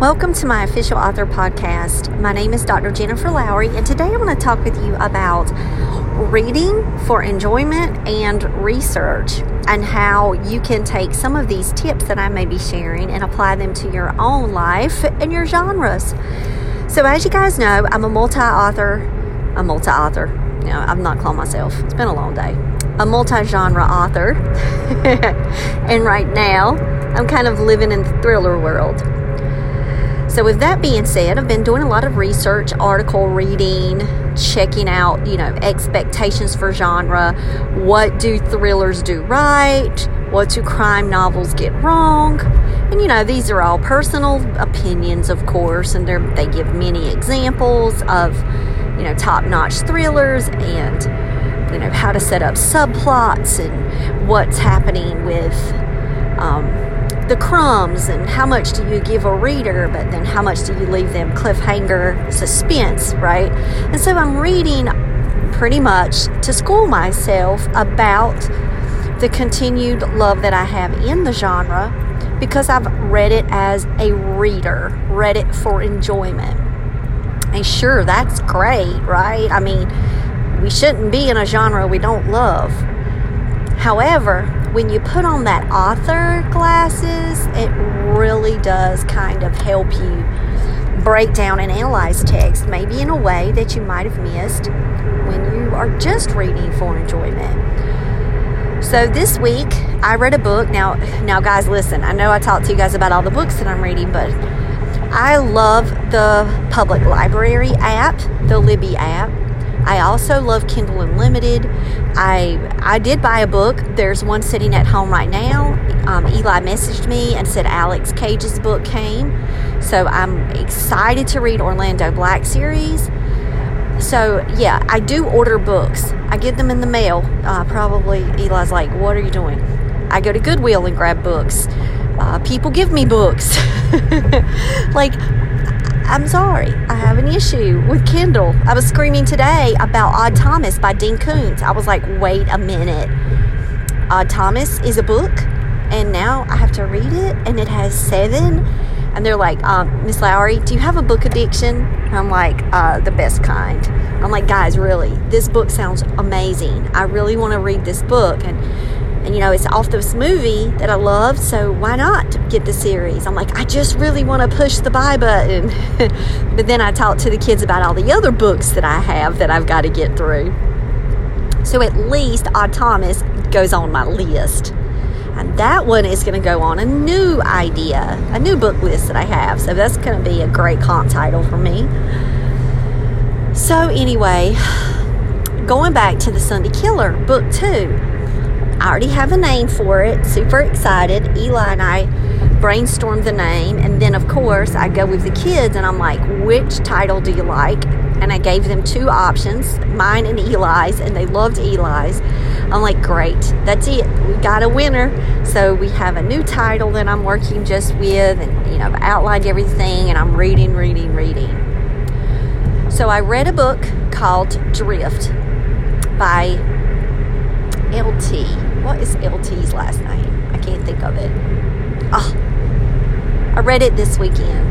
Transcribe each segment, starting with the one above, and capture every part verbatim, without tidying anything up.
Welcome to my official author podcast. My name is Doctor Jennifer Lowry, and today I want to talk with you about reading for enjoyment and research, and how you can take some of these tips that I may be sharing and apply them to your own life and your genres. So as you guys know, I'm a multi-author, a multi-author, no, I'm not calling myself, it's been a long day, a multi-genre author, and right now, I'm kind of living in the thriller world. So with that being said, I've been doing a lot of research, article reading, checking out, you know, expectations for genre, what do thrillers do right, what do crime novels get wrong, and you know, these are all personal opinions, of course, and they're, they give many examples of, you know, top-notch thrillers and, you know, how to set up subplots and what's happening with, um, the crumbs, and how much do you give a reader, but then how much do you leave them cliffhanger suspense, right? And so I'm reading pretty much to school myself about the continued love that I have in the genre, because I've read it as a reader, read it for enjoyment. And sure, that's great, right? I mean, we shouldn't be in a genre we don't love. However, when you put on that author glasses, it really does kind of help you break down and analyze text, maybe in a way that you might have missed when you are just reading for enjoyment. So this week, I read a book. Now, now guys, listen, I know I talked to you guys about all the books that I'm reading, but I love the public library app, the Libby app. I also love Kindle Unlimited. I I did buy a book. There's one sitting at home right now. Um, Eli messaged me and said Alex Cage's book came. So I'm excited to read Orlando Black series. So, yeah, I do order books. I get them in the mail. Uh, probably Eli's like, what are you doing? I go to Goodwill and grab books. Uh, people give me books. Like, I'm sorry, I have an issue with Kindle. I was screaming today about Odd Thomas by Dean Koontz. I was like, wait a minute. Odd Thomas is a book, and now I have to read it, and it has seven. And they're like, um, Miss Lowry, do you have a book addiction? And I'm like, uh, the best kind. I'm like, guys, really, this book sounds amazing. I really want to read this book. And And, you know, it's off this movie that I love, so why not get the series? I'm like, I just really want to push the buy button. But then I talk to the kids about all the other books that I have that I've got to get through. So at least Odd Thomas goes on my list. And that one is going to go on a new idea, a new book list that I have. So that's going to be a great comp title for me. So anyway, going back to The Sunday Killer, book two. I already have a name for it. Super excited. Eli and I brainstormed the name. And then, of course, I go with the kids and I'm like, which title do you like? And I gave them two options, mine and Eli's, and they loved Eli's. I'm like, great. That's it. We got a winner. So we have a new title that I'm working just with. And, you know, I've outlined everything and I'm reading, reading, reading. So I read a book called Drift by L T What is L T's last name? I can't think of it. Oh, I read it this weekend.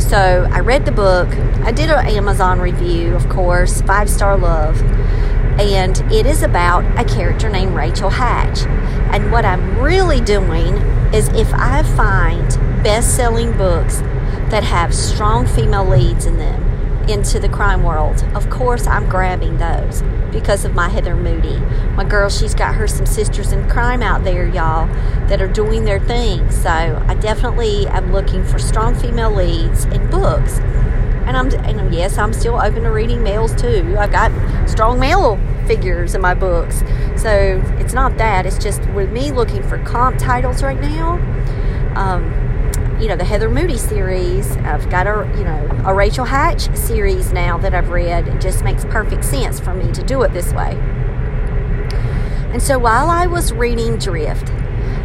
So I read the book. I did an Amazon review, of course, five-star love. And it is about a character named Rachel Hatch. And what I'm really doing is, if I find best-selling books that have strong female leads in them, into the crime world, of course I'm grabbing those because of my Heather Moody, my girl. She's got her some sisters in crime out there, y'all, that are doing their thing. So I definitely am looking for strong female leads in books, and I'm and yes, I'm still open to reading males too. I've got strong male figures in my books, so it's not that. It's just with me looking for comp titles right now. Um, you know, the Heather Moody series, I've got a, you know, a Rachel Hatch series now that I've read. It just makes perfect sense for me to do it this way. And so while I was reading Drift,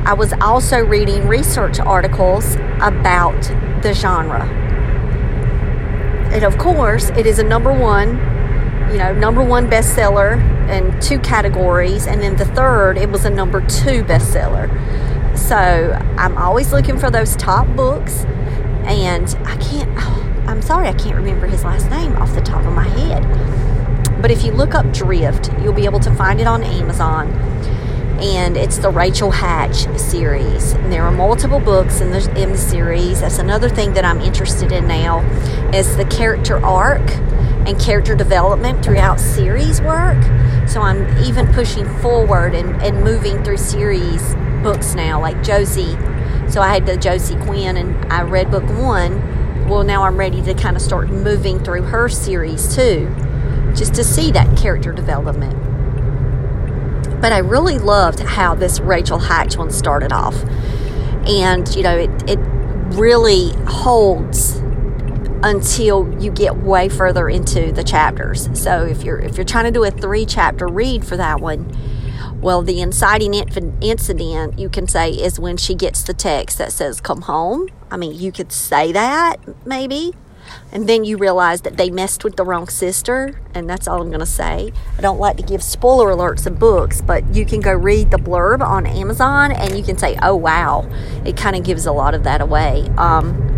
I was also reading research articles about the genre. And of course, it is a number one, you know, number one bestseller in two categories. And then the third, it was a number two bestseller. So I'm always looking for those top books, and I can't, oh, I'm sorry, I can't remember his last name off the top of my head. But if you look up Drift, you'll be able to find it on Amazon, and it's the Rachel Hatch series. And there are multiple books in the, in the series. That's another thing that I'm interested in now, is the character arc and character development throughout series work. So I'm even pushing forward and, and moving through series books now, like Josie. So I had the Josie Quinn, and I read book one. Well, now I'm ready to kind of start moving through her series too, just to see that character development. But I really loved how this Rachel Hatch one started off. And, you know, it, it really holds until you get way further into the chapters. So if you're if you're trying to do a three-chapter read for that one, well, the inciting incident, you can say, is when she gets the text that says, come home. I mean, you could say that, maybe. And then you realize that they messed with the wrong sister, and that's all I'm going to say. I don't like to give spoiler alerts of books, but you can go read the blurb on Amazon, and you can say, oh, wow. It kind of gives a lot of that away. Um,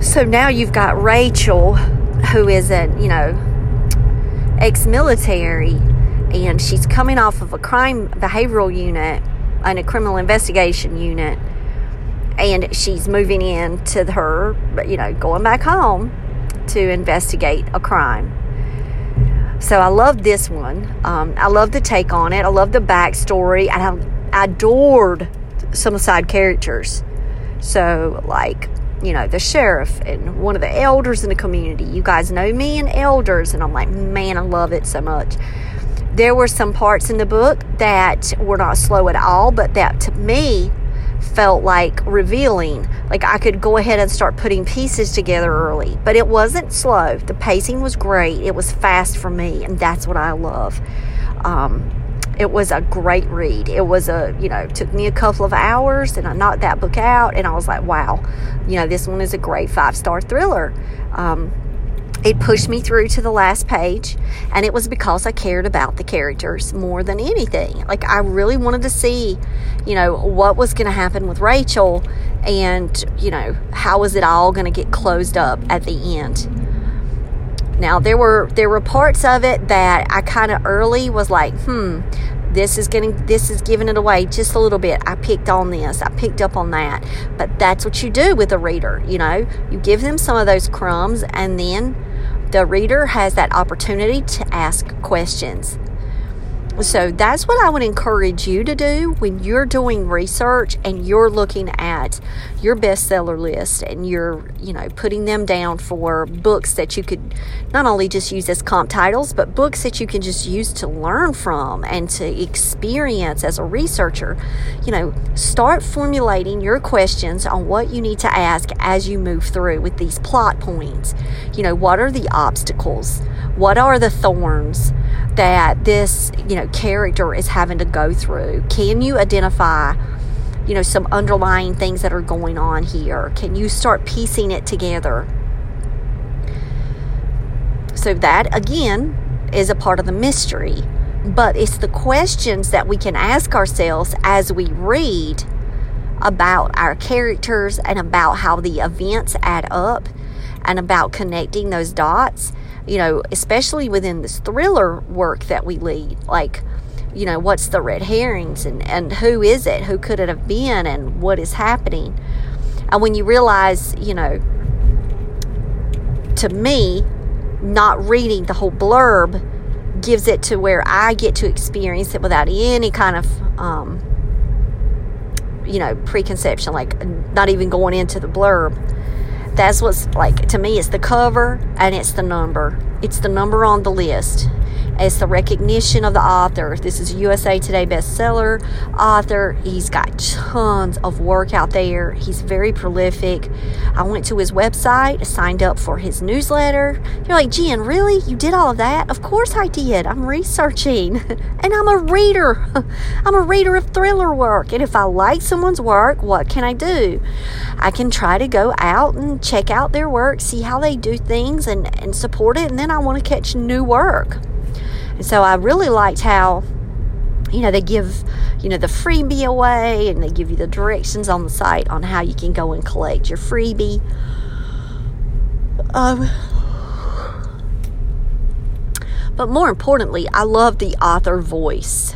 so now you've got Rachel, who is a, you know, ex-military, and she's coming off of a crime behavioral unit and a criminal investigation unit, and she's moving in to her, you know, going back home to investigate a crime. So I love this one. Um, I love the take on it. I love the backstory. I, I adored some of the side characters. So, like, you know, the sheriff and one of the elders in the community. You guys know me and elders. And I'm like, man, I love it so much. There were some parts in the book that were not slow at all, but that to me felt like revealing. Like I could go ahead and start putting pieces together early, but it wasn't slow. The pacing was great. It was fast for me, and that's what I love. Um, it was a great read. It was a, you know, took me a couple of hours, and I knocked that book out, and I was like, wow, you know, this one is a great five-star thriller. Um, It pushed me through to the last page, and it was because I cared about the characters more than anything. Like, I really wanted to see, you know, what was going to happen with Rachel, and, you know, how was it all going to get closed up at the end. Now, there were there were parts of it that I kind of early was like, hmm, this is getting, this is giving it away just a little bit. I picked on this. I picked up on that. But that's what you do with a reader, you know. You give them some of those crumbs, and then the reader has that opportunity to ask questions. So that's what I would encourage you to do when you're doing research and you're looking at your bestseller list and you're, you know, putting them down for books that you could not only just use as comp titles, but books that you can just use to learn from and to experience as a researcher. You know, start formulating your questions on what you need to ask as you move through with these plot points. You know, what are the obstacles? What are the thorns that this, you know, character is having to go through? Can you identify, you know, some underlying things that are going on here? Can you start piecing it together? So that, again, is a part of the mystery. But it's the questions that we can ask ourselves as we read about our characters and about how the events add up and about connecting those dots. You know, especially within this thriller work that we lead, like, you know, what's the red herrings and, and who is it? Who could it have been and what is happening? And when you realize, you know, to me, not reading the whole blurb gives it to where I get to experience it without any kind of, um, you know, preconception, like not even going into the blurb. That's what's, like, to me, it's the cover and it's the number. It's the number on the list. It's the recognition of the author. This is a U S A Today bestseller author. He's got tons of work out there. He's very prolific. I went to his website, signed up for his newsletter. You're like, Jen, really? You did all of that? Of course I did. I'm researching. And I'm a reader. I'm a reader of thriller work. And if I like someone's work, what can I do? I can try to go out and check out their work, see how they do things, and, and support it. And then I want to catch new work. And so I really liked how you know, they give, you know, the freebie away, and they give you the directions on the site on how you can go and collect your freebie. Um, but more importantly, I love the author voice.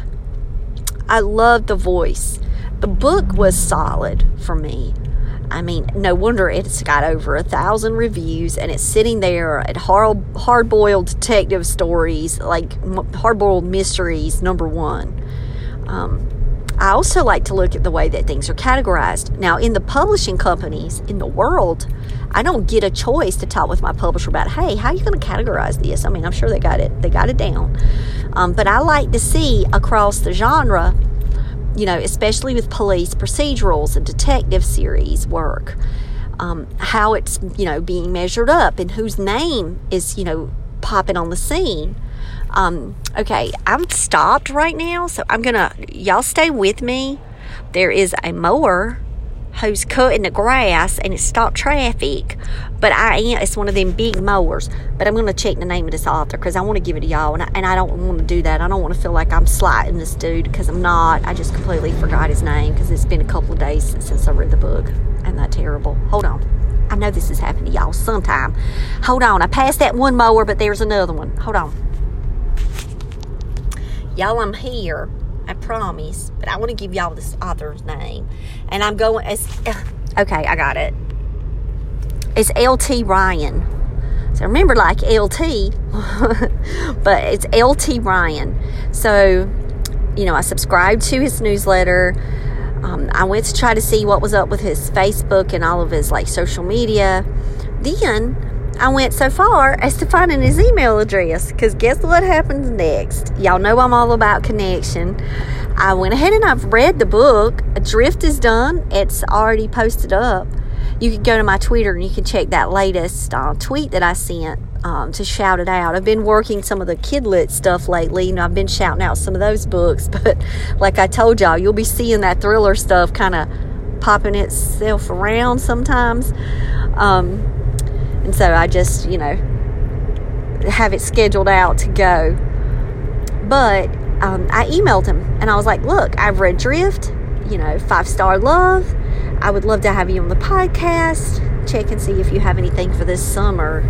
I love the voice. The book was solid for me. I mean, no wonder it's got over a thousand reviews, and it's sitting there at hard, hard-boiled detective stories, like hard-boiled mysteries, number one. Um, I also like to look at the way that things are categorized. Now, in the publishing companies in the world, I don't get a choice to talk with my publisher about, hey, how are you going to categorize this? I mean, I'm sure they got it, they got it down. Um, but I like to see across the genre, you know, especially with police procedurals and detective series work, um, how it's, you know, being measured up and whose name is, you know, popping on the scene. Um, okay, I'm stopped right now, so I'm gonna, y'all stay with me. There is a mower who's cutting the grass, and it's stopped traffic, but I am, it's one of them big mowers, but I'm gonna check the name of this author, because I want to give it to y'all, and I, and I don't want to do that. I don't want to feel like I'm slighting this dude, because I'm not. I just completely forgot his name, because it's been a couple of days since, since I read the book. Isn't that terrible? Hold on, I know this has happened to y'all sometime. Hold on, I passed that one mower, but there's another one. Hold on. Y'all, I'm here, I promise, but I want to give y'all this author's name, and I'm going, as okay, I got it. It's L T. Ryan. So remember, like L T, but it's L T. Ryan. So, you know, I subscribed to his newsletter. Um, I went to try to see what was up with his Facebook and all of his, like, social media. Then I went so far as to finding his email address, because guess what happens next? Y'all know I'm all about connection. I went ahead and I've read the book. Drift is done. It's already posted up. You can go to my Twitter and you can check that latest uh, tweet that I sent um, to shout it out. I've been working some of the kidlit stuff lately, and I've been shouting out some of those books. But like I told y'all, you'll be seeing that thriller stuff kind of popping itself around sometimes. Um... And so I just, you know, have it scheduled out to go. But um, I emailed him, and I was like, look, I've read Drift, you know, five-star love. I would love to have you on the podcast. Check and see if you have anything for this summer.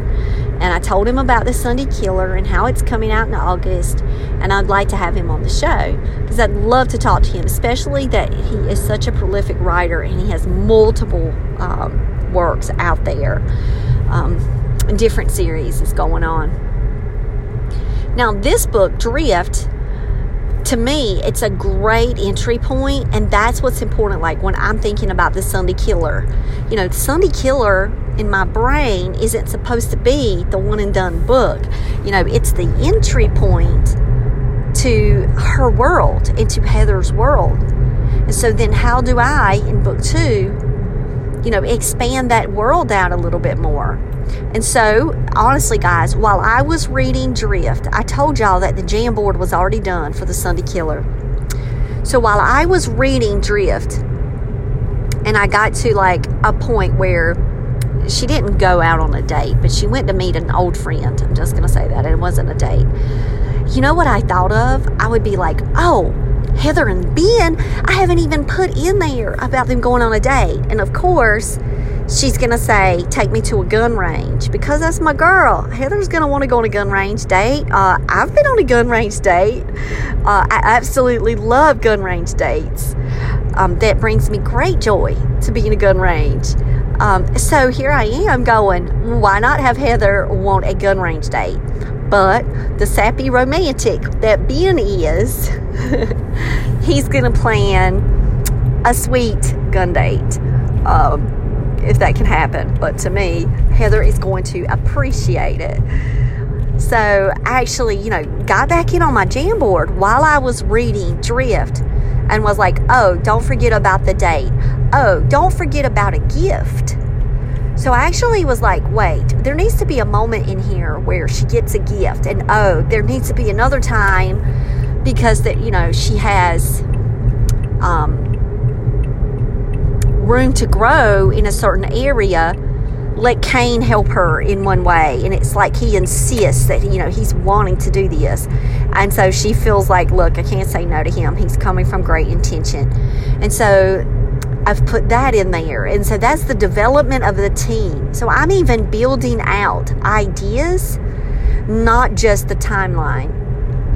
And I told him about The Sunday Killer and how it's coming out in August. And I'd like to have him on the show, because I'd love to talk to him, especially that he is such a prolific writer and he has multiple um, works out there. Um, different series is going on. Now, this book, Drift, to me, it's a great entry point, and that's what's important. Like when I'm thinking about The Sunday Killer, you know, The Sunday Killer in my brain isn't supposed to be the one and done book. You know, it's the entry point to her world, into Heather's world. And so then how do I, in book two, you know, expand that world out a little bit more? And so, honestly, guys, while I was reading Drift, I told y'all that the jam board was already done for The Sunday Killer. So while I was reading Drift, and I got to, like, a point where she didn't go out on a date, but she went to meet an old friend. I'm just going to say that. It wasn't a date. You know what I thought of? I would be like, oh, Heather and Ben, I haven't even put in there about them going on a date. And of course, she's going to say, take me to a gun range, because that's my girl. Heather's going to want to go on a gun range date. Uh, I've been on a gun range date. Uh, I absolutely love gun range dates. Um, that brings me great joy to be in a gun range. Um, so here I am going, why not have Heather want a gun range date? But the sappy romantic that Ben is, he's going to plan a sweet gun date, um, if that can happen. But to me, Heather is going to appreciate it. So I actually, you know, got back in on my jam board while I was reading Drift, and was like, oh, don't forget about the date. Oh, don't forget about a gift. So I actually was like, wait, there needs to be a moment in here where she gets a gift. And, oh, there needs to be another time, because, that, you know, she has um, room to grow in a certain area let Kane help her in one way, and it's like he insists that, you know, he's wanting to do this, and so she feels like, look, I can't say no to him, he's coming from great intention. And so I've put that in there, and so that's the development of the team. So I'm even building out ideas, not just the timeline.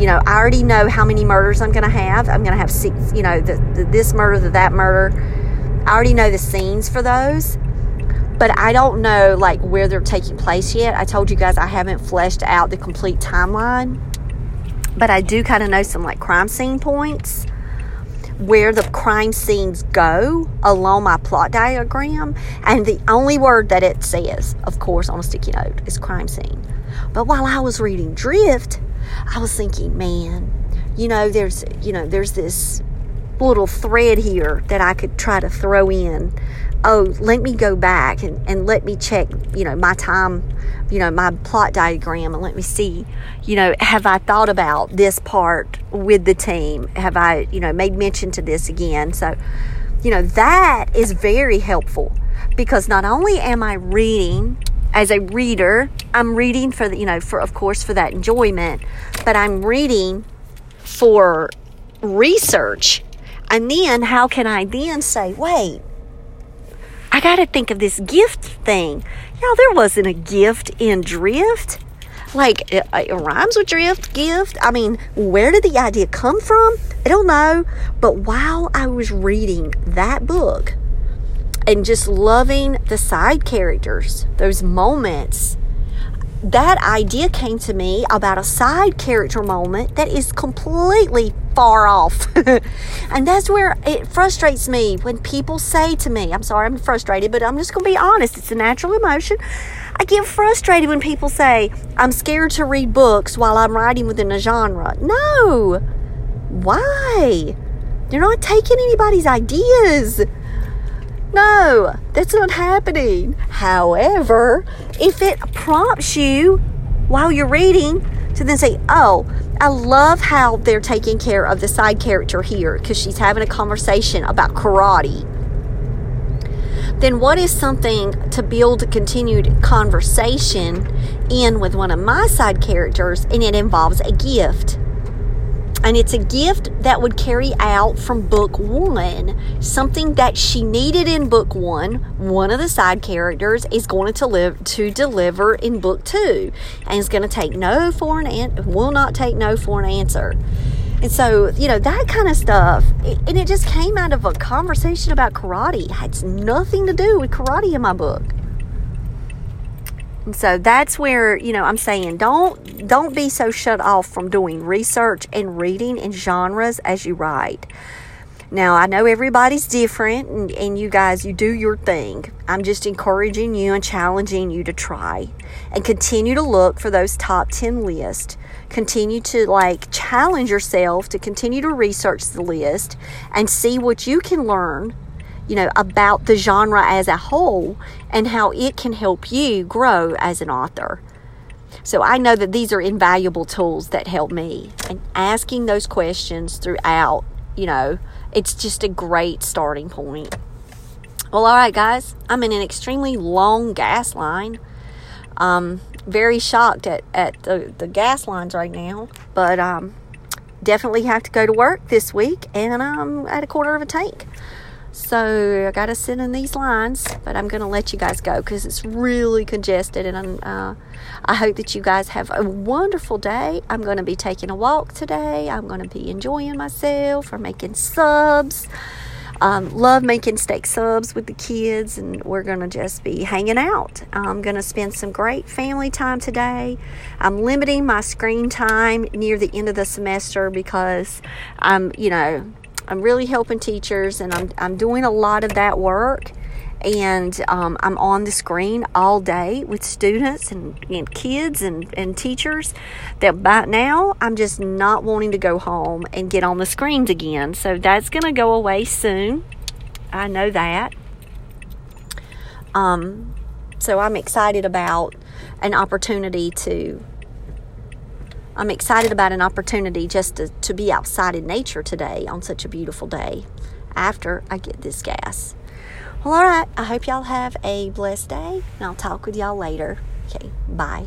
You know, I already know how many murders I'm going to have. I'm going to have six, you know, the, the, this murder, the, that murder. I already know the scenes for those, but I don't know, like, where they're taking place yet. I told you guys I haven't fleshed out the complete timeline, but I do kind of know some, like, crime scene points, where the crime scenes go along my plot diagram. And the only word that it says, of course, on a sticky note is crime scene. But while I was reading Drift, I was thinking, man, you know, there's, you know, there's this little thread here that I could try to throw in. Oh, let me go back and, and let me check, you know, my time, you know, my plot diagram, and let me see, you know, have I thought about this part with the team? Have I, you know, made mention to this again? So, you know, that is very helpful, because not only am I reading as a reader, I'm reading for the, you know, for, of course, for that enjoyment, but I'm reading for research. And then how can I then say, wait, I got to think of this gift thing. Y'all, there wasn't a gift in Drift. Like, it, it rhymes with drift, gift. I mean, where did the idea come from? I don't know. But while I was reading that book and just loving the side characters, those moments, that idea came to me about a side character moment that is completely far off. And that's where it frustrates me when people say to me, I'm sorry, I'm frustrated, but I'm just going to be honest. It's a natural emotion. I get frustrated when people say, I'm scared to read books while I'm writing within a genre. No. Why? You're not taking anybody's ideas. No, that's not happening. However, if it prompts you while you're reading to then say, oh, I love how they're taking care of the side character here because she's having a conversation about karate, then what is something to build continued conversation in with one of my side characters, and it involves a gift. And it's a gift that would carry out from book one, something that she needed in book one. One of the side characters is going to live to deliver in book two, and is going to take no for an an- will not take no for an answer. And so, you know, that kind of stuff. It, and it just came out of a conversation about karate. It had nothing to do with karate in my book. So that's where, you know, I'm saying don't don't be so shut off from doing research and reading in genres as you write. Now, I know everybody's different, and, and you guys, you do your thing. I'm just encouraging you and challenging you to try and continue to look for those top ten lists. Continue to, like, challenge yourself to continue to research the list and see what you can learn, you know, about the genre as a whole and how it can help you grow as an author. So I know that these are invaluable tools that help me, and asking those questions throughout, you know, it's just a great starting point. Well, all right, guys, I'm in an extremely long gas line. Um, very shocked at, at the, the gas lines right now, but um, definitely have to go to work this week, and I'm at a quarter of a tank. So I got to sit in these lines, but I'm going to let you guys go because it's really congested. And I'm, uh, I hope that you guys have a wonderful day. I'm going to be taking a walk today. I'm going to be enjoying myself or making subs. Um, love making steak subs with the kids, and we're going to just be hanging out. I'm going to spend some great family time today. I'm limiting my screen time near the end of the semester because I'm, you know, I'm really helping teachers, and I'm I'm doing a lot of that work, and um, I'm on the screen all day with students and, and kids and, and teachers that by now I'm just not wanting to go home and get on the screens again. So that's going to go away soon. I know that. Um, so I'm excited about an opportunity to... I'm excited about an opportunity just to, to be outside in nature today on such a beautiful day after I get this gas. Well, all right. I hope y'all have a blessed day, and I'll talk with y'all later. Okay, bye.